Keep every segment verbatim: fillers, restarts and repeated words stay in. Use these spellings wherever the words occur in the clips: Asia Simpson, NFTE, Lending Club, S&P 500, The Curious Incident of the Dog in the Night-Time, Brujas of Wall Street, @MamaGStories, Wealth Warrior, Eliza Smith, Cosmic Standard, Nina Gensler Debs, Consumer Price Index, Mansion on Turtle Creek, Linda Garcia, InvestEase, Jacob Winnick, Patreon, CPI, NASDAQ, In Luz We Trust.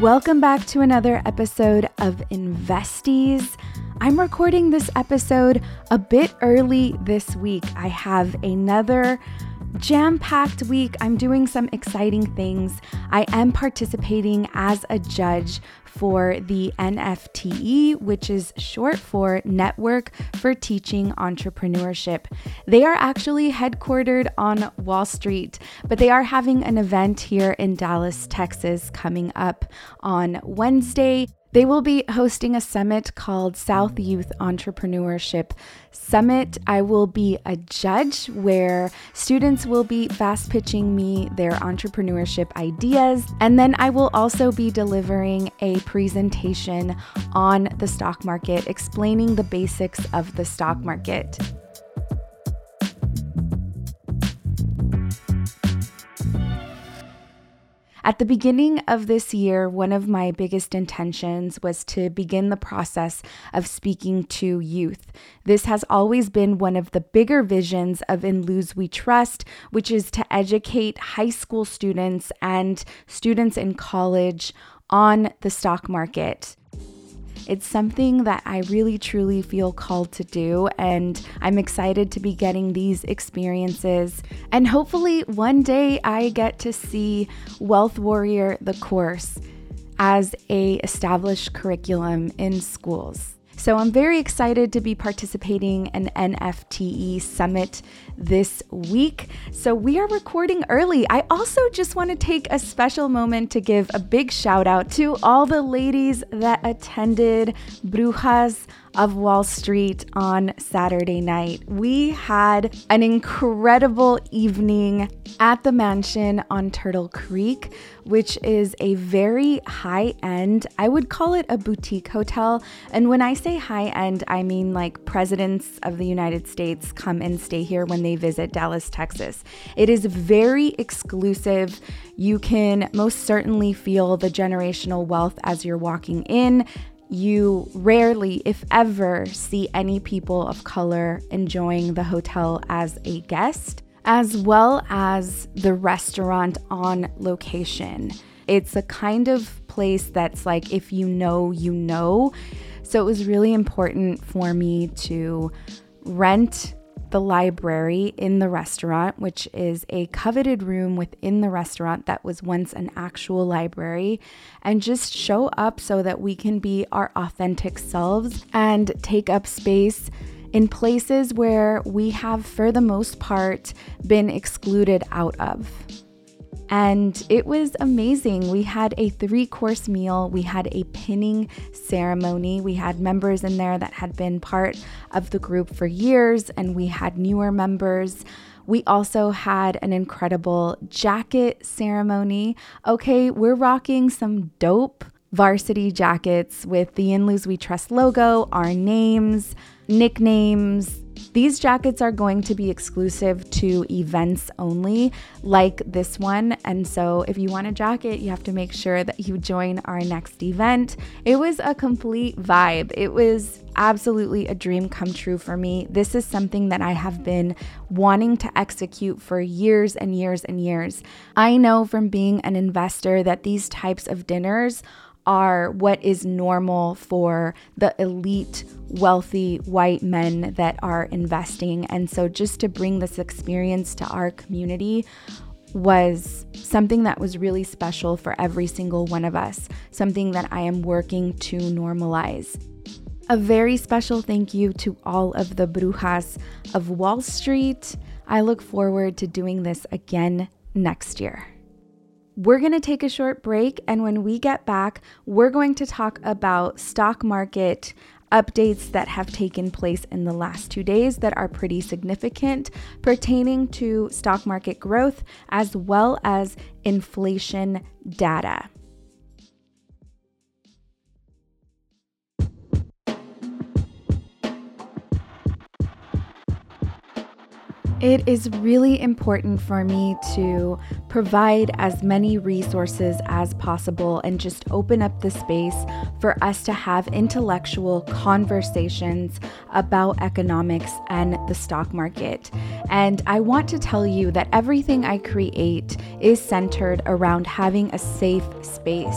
Welcome back to another episode of InvestEase. I'm recording this episode a bit early this week. I have another jam-packed week. I'm doing some exciting things. I am participating as a judge for the N F T E, which is short for Network for Teaching Entrepreneurship. They are actually headquartered on Wall Street, but they are having an event here in Dallas, Texas coming up on Wednesday. They will be hosting a summit called South Youth Entrepreneurship Summit. I will be a judge where students will be fast pitching me their entrepreneurship ideas. And then I will also be delivering a presentation on the stock market, explaining the basics of the stock market. At the beginning of this year, one of my biggest intentions was to begin the process of speaking to youth. This has always been one of the bigger visions of In Luz We Trust, which is to educate high school students and students in college on the stock market. It's something that I really truly feel called to do, and I'm excited to be getting these experiences. And hopefully one day I get to see Wealth Warrior, the course, as an established curriculum in schools. So I'm very excited to be participating in N F T E Summit this week. So we are recording early. I also just want to take a special moment to give a big shout out to all the ladies that attended Brujas of Wall Street on Saturday night. We had an incredible evening at the Mansion on Turtle Creek, which is a very high-end, I would call it a boutique hotel. And when I say high-end, I mean like presidents of the United States come and stay here when they visit Dallas, Texas. It is very exclusive. You can most certainly feel the generational wealth as you're walking in. You rarely, if ever, see any people of color enjoying the hotel as a guest, as well as the restaurant on location. It's a kind of place that's like, if you know, you know. So it was really important for me to rent the library in the restaurant, which is a coveted room within the restaurant that was once an actual library, and just show up so that we can be our authentic selves and take up space in places where we have, for the most part, been excluded out of. And it was amazing. We had a three-course meal. We had a pinning ceremony. We had members in there that had been part of the group for years, and we had newer members. We also had an incredible jacket ceremony. Okay, we're rocking some dope varsity jackets with the In Luz We Trust logo, our names, nicknames. These jackets are going to be exclusive to events only, like this one. And so if you want a jacket, you have to make sure that you join our next event. It was a complete vibe. It was absolutely a dream come true for me. This is something that I have been wanting to execute for years and years and years. I know from being an investor that these types of dinners are what is normal for the elite, wealthy white men that are investing. And so just to bring this experience to our community was something that was really special for every single one of us, something that I am working to normalize. A very special thank you to all of the Brujas of Wall Street. I look forward to doing this again next year. We're going to take a short break, and when we get back, we're going to talk about stock market updates that have taken place in the last two days that are pretty significant pertaining to stock market growth as well as inflation data. It is really important for me to provide as many resources as possible and just open up the space for us to have intellectual conversations about economics and the stock market. And I want to tell you that everything I create is centered around having a safe space.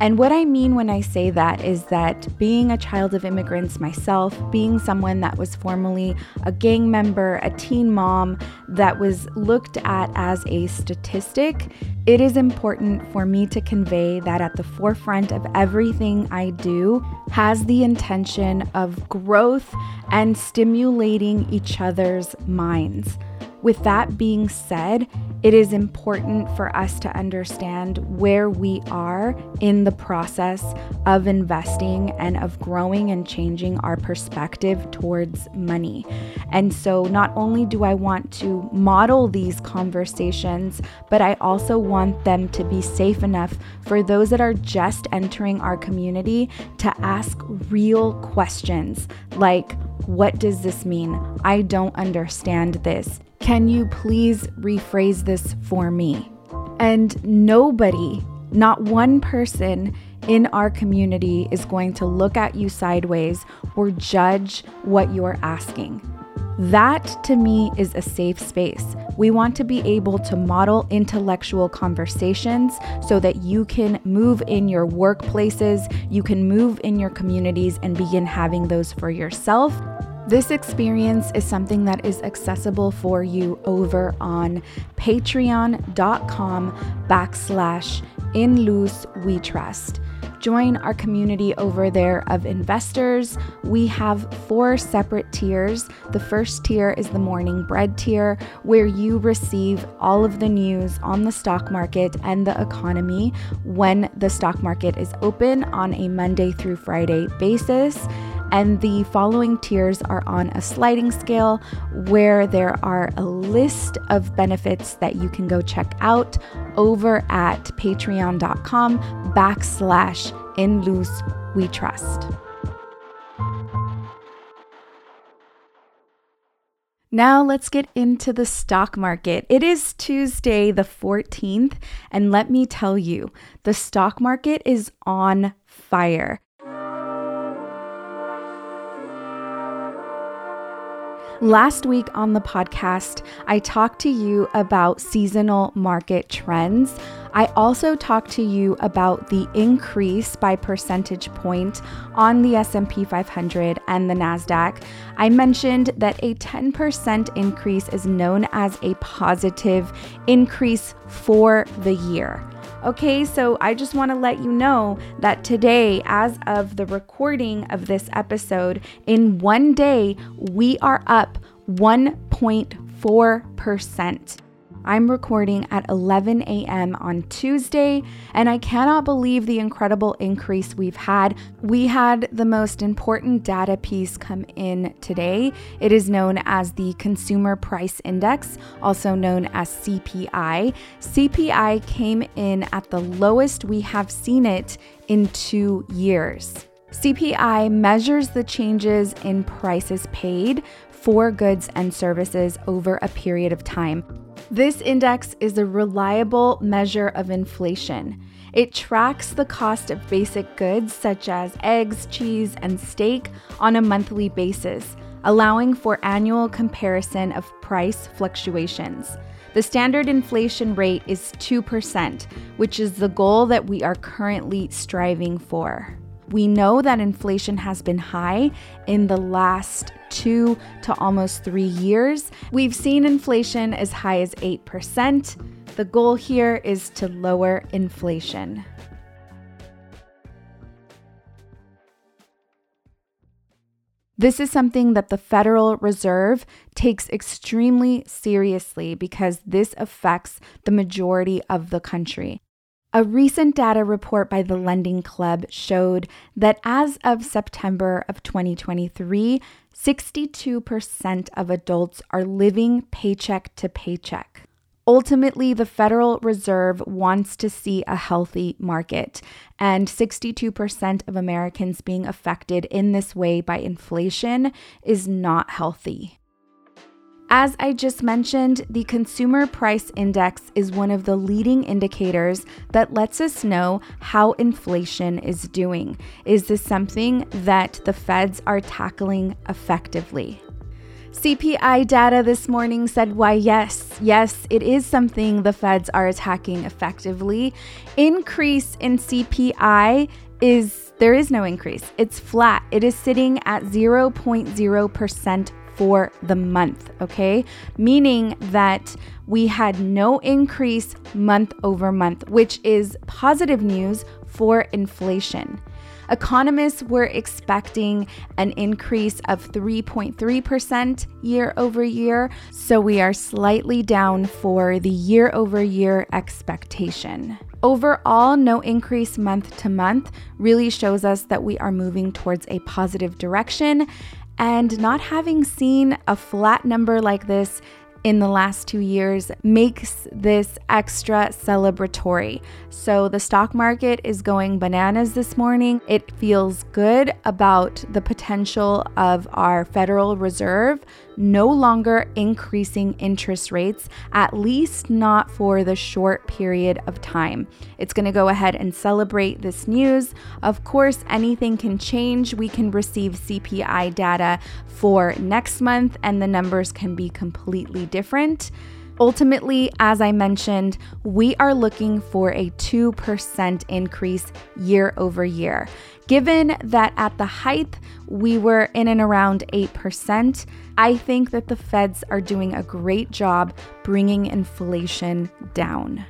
And what I mean when I say that is that being a child of immigrants myself, being someone that was formerly a gang member, a teen mom, that was looked at as a statistic, it is important for me to convey that at the forefront of everything I do has the intention of growth and stimulating each other's minds. With that being said, it is important for us to understand where we are in the process of investing and of growing and changing our perspective towards money. And so not only do I want to model these conversations, but I also want them to be safe enough for those that are just entering our community to ask real questions like, what does this mean? I don't understand this. Can you please rephrase this for me? And nobody, not one person in our community is going to look at you sideways or judge what you're asking. That to me is a safe space. We want to be able to model intellectual conversations so that you can move in your workplaces, you can move in your communities and begin having those for yourself. This experience is something that is accessible for you over on patreon.com backslash In Luz We Trust. Join our community over there of investors. We have four separate tiers. The first tier is the morning bread tier, where you receive all of the news on the stock market and the economy when the stock market is open on a Monday through Friday basis. And the following tiers are on a sliding scale where there are a list of benefits that you can go check out over at patreon.com backslash In Luz We Trust. Now let's get into the stock market. It is Tuesday the fourteenth, and let me tell you, the stock market is on fire. Last week on the podcast, I talked to you about seasonal market trends. I also talked to you about the increase by percentage point on the S and P five hundred and the NASDAQ. I mentioned that a ten percent increase is known as a positive increase for the year. Okay, so I just want to let you know that today, as of the recording of this episode, in one day, we are up one point four percent. I'm recording at eleven a.m. on Tuesday, and I cannot believe the incredible increase we've had. We had the most important data piece come in today. It is known as the Consumer Price Index, also known as C P I. C P I came in at the lowest we have seen it in two years. C P I measures the changes in prices paid for goods and services over a period of time. This index is a reliable measure of inflation. It tracks the cost of basic goods such as eggs, cheese, and steak on a monthly basis, allowing for annual comparison of price fluctuations. The standard inflation rate is two percent, which is the goal that we are currently striving for. We know that inflation has been high in the last two to almost three years. We've seen inflation as high as eight percent. The goal here is to lower inflation. This is something that the Federal Reserve takes extremely seriously because this affects the majority of the country. A recent data report by the Lending Club showed that as of September of twenty twenty-three, sixty-two percent of adults are living paycheck to paycheck. Ultimately, the Federal Reserve wants to see a healthy market, and sixty-two percent of Americans being affected in this way by inflation is not healthy. As I just mentioned, the Consumer Price Index is one of the leading indicators that lets us know how inflation is doing. Is this something that the feds are tackling effectively? C P I data this morning said why yes, yes, it is something the feds are attacking effectively. Increase in C P I is, there is no increase. It's flat. It is sitting at zero point zero percent for the month, okay? Meaning that we had no increase month over month, which is positive news for inflation. Economists were expecting an increase of three point three percent year over year, so we are slightly down for the year over year expectation. Overall, no increase month to month really shows us that we are moving towards a positive direction, and not having seen a flat number like this in the last two years makes this extra celebratory. So the stock market is going bananas this morning. It feels good about the potential of our Federal Reserve no longer increasing interest rates, at least not for the short period of time. It's going to go ahead and celebrate this news. Of course, anything can change. We can receive C P I data for next month and the numbers can be completely different. Ultimately, as I mentioned, we are looking for a two percent increase year over year. Given that at the height, we were in and around eight percent, I think that the feds are doing a great job bringing inflation down.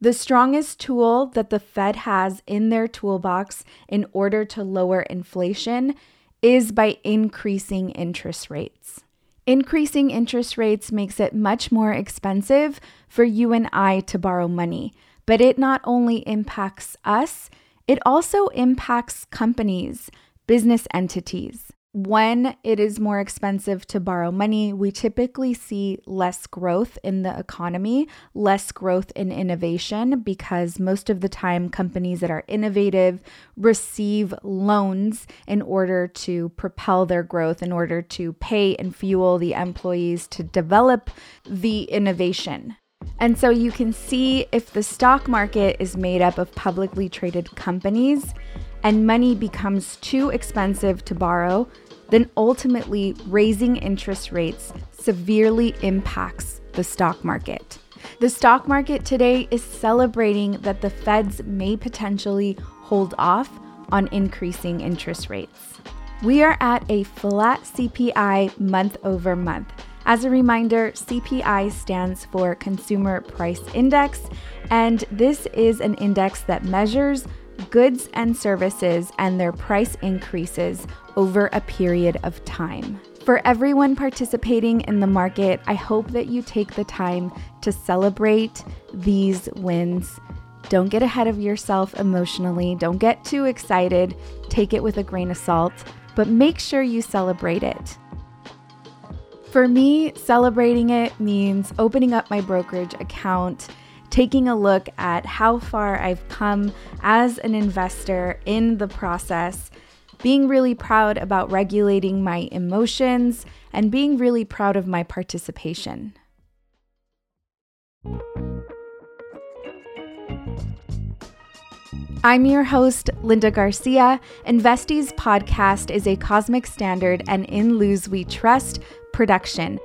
The strongest tool that the Fed has in their toolbox in order to lower inflation is by increasing interest rates. Increasing interest rates makes it much more expensive for you and I to borrow money, but it not only impacts us, it also impacts companies, business entities. When it is more expensive to borrow money, we typically see less growth in the economy, less growth in innovation, because most of the time companies that are innovative receive loans in order to propel their growth, in order to pay and fuel the employees to develop the innovation. And so you can see if the stock market is made up of publicly traded companies and money becomes too expensive to borrow, then ultimately raising interest rates severely impacts the stock market. The stock market today is celebrating that the feds may potentially hold off on increasing interest rates. We are at a flat C P I month over month. As a reminder, C P I stands for Consumer Price Index, and this is an index that measures goods and services and their price increases over a period of time. For everyone participating in the market, I hope that you take the time to celebrate these wins. Don't get ahead of yourself emotionally. Don't get too excited. Take it with a grain of salt, but make sure you celebrate it. For me, celebrating it means opening up my brokerage account, taking a look at how far I've come as an investor in the process, being really proud about regulating my emotions, and being really proud of my participation. I'm your host, Linda Garcia. InvestEase podcast is a Cosmic Standard and In Luz We Trust production.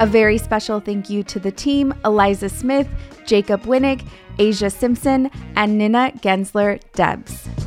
A very special thank you to the team, Eliza Smith, Jacob Winnick, Asia Simpson, and Nina Gensler Debs.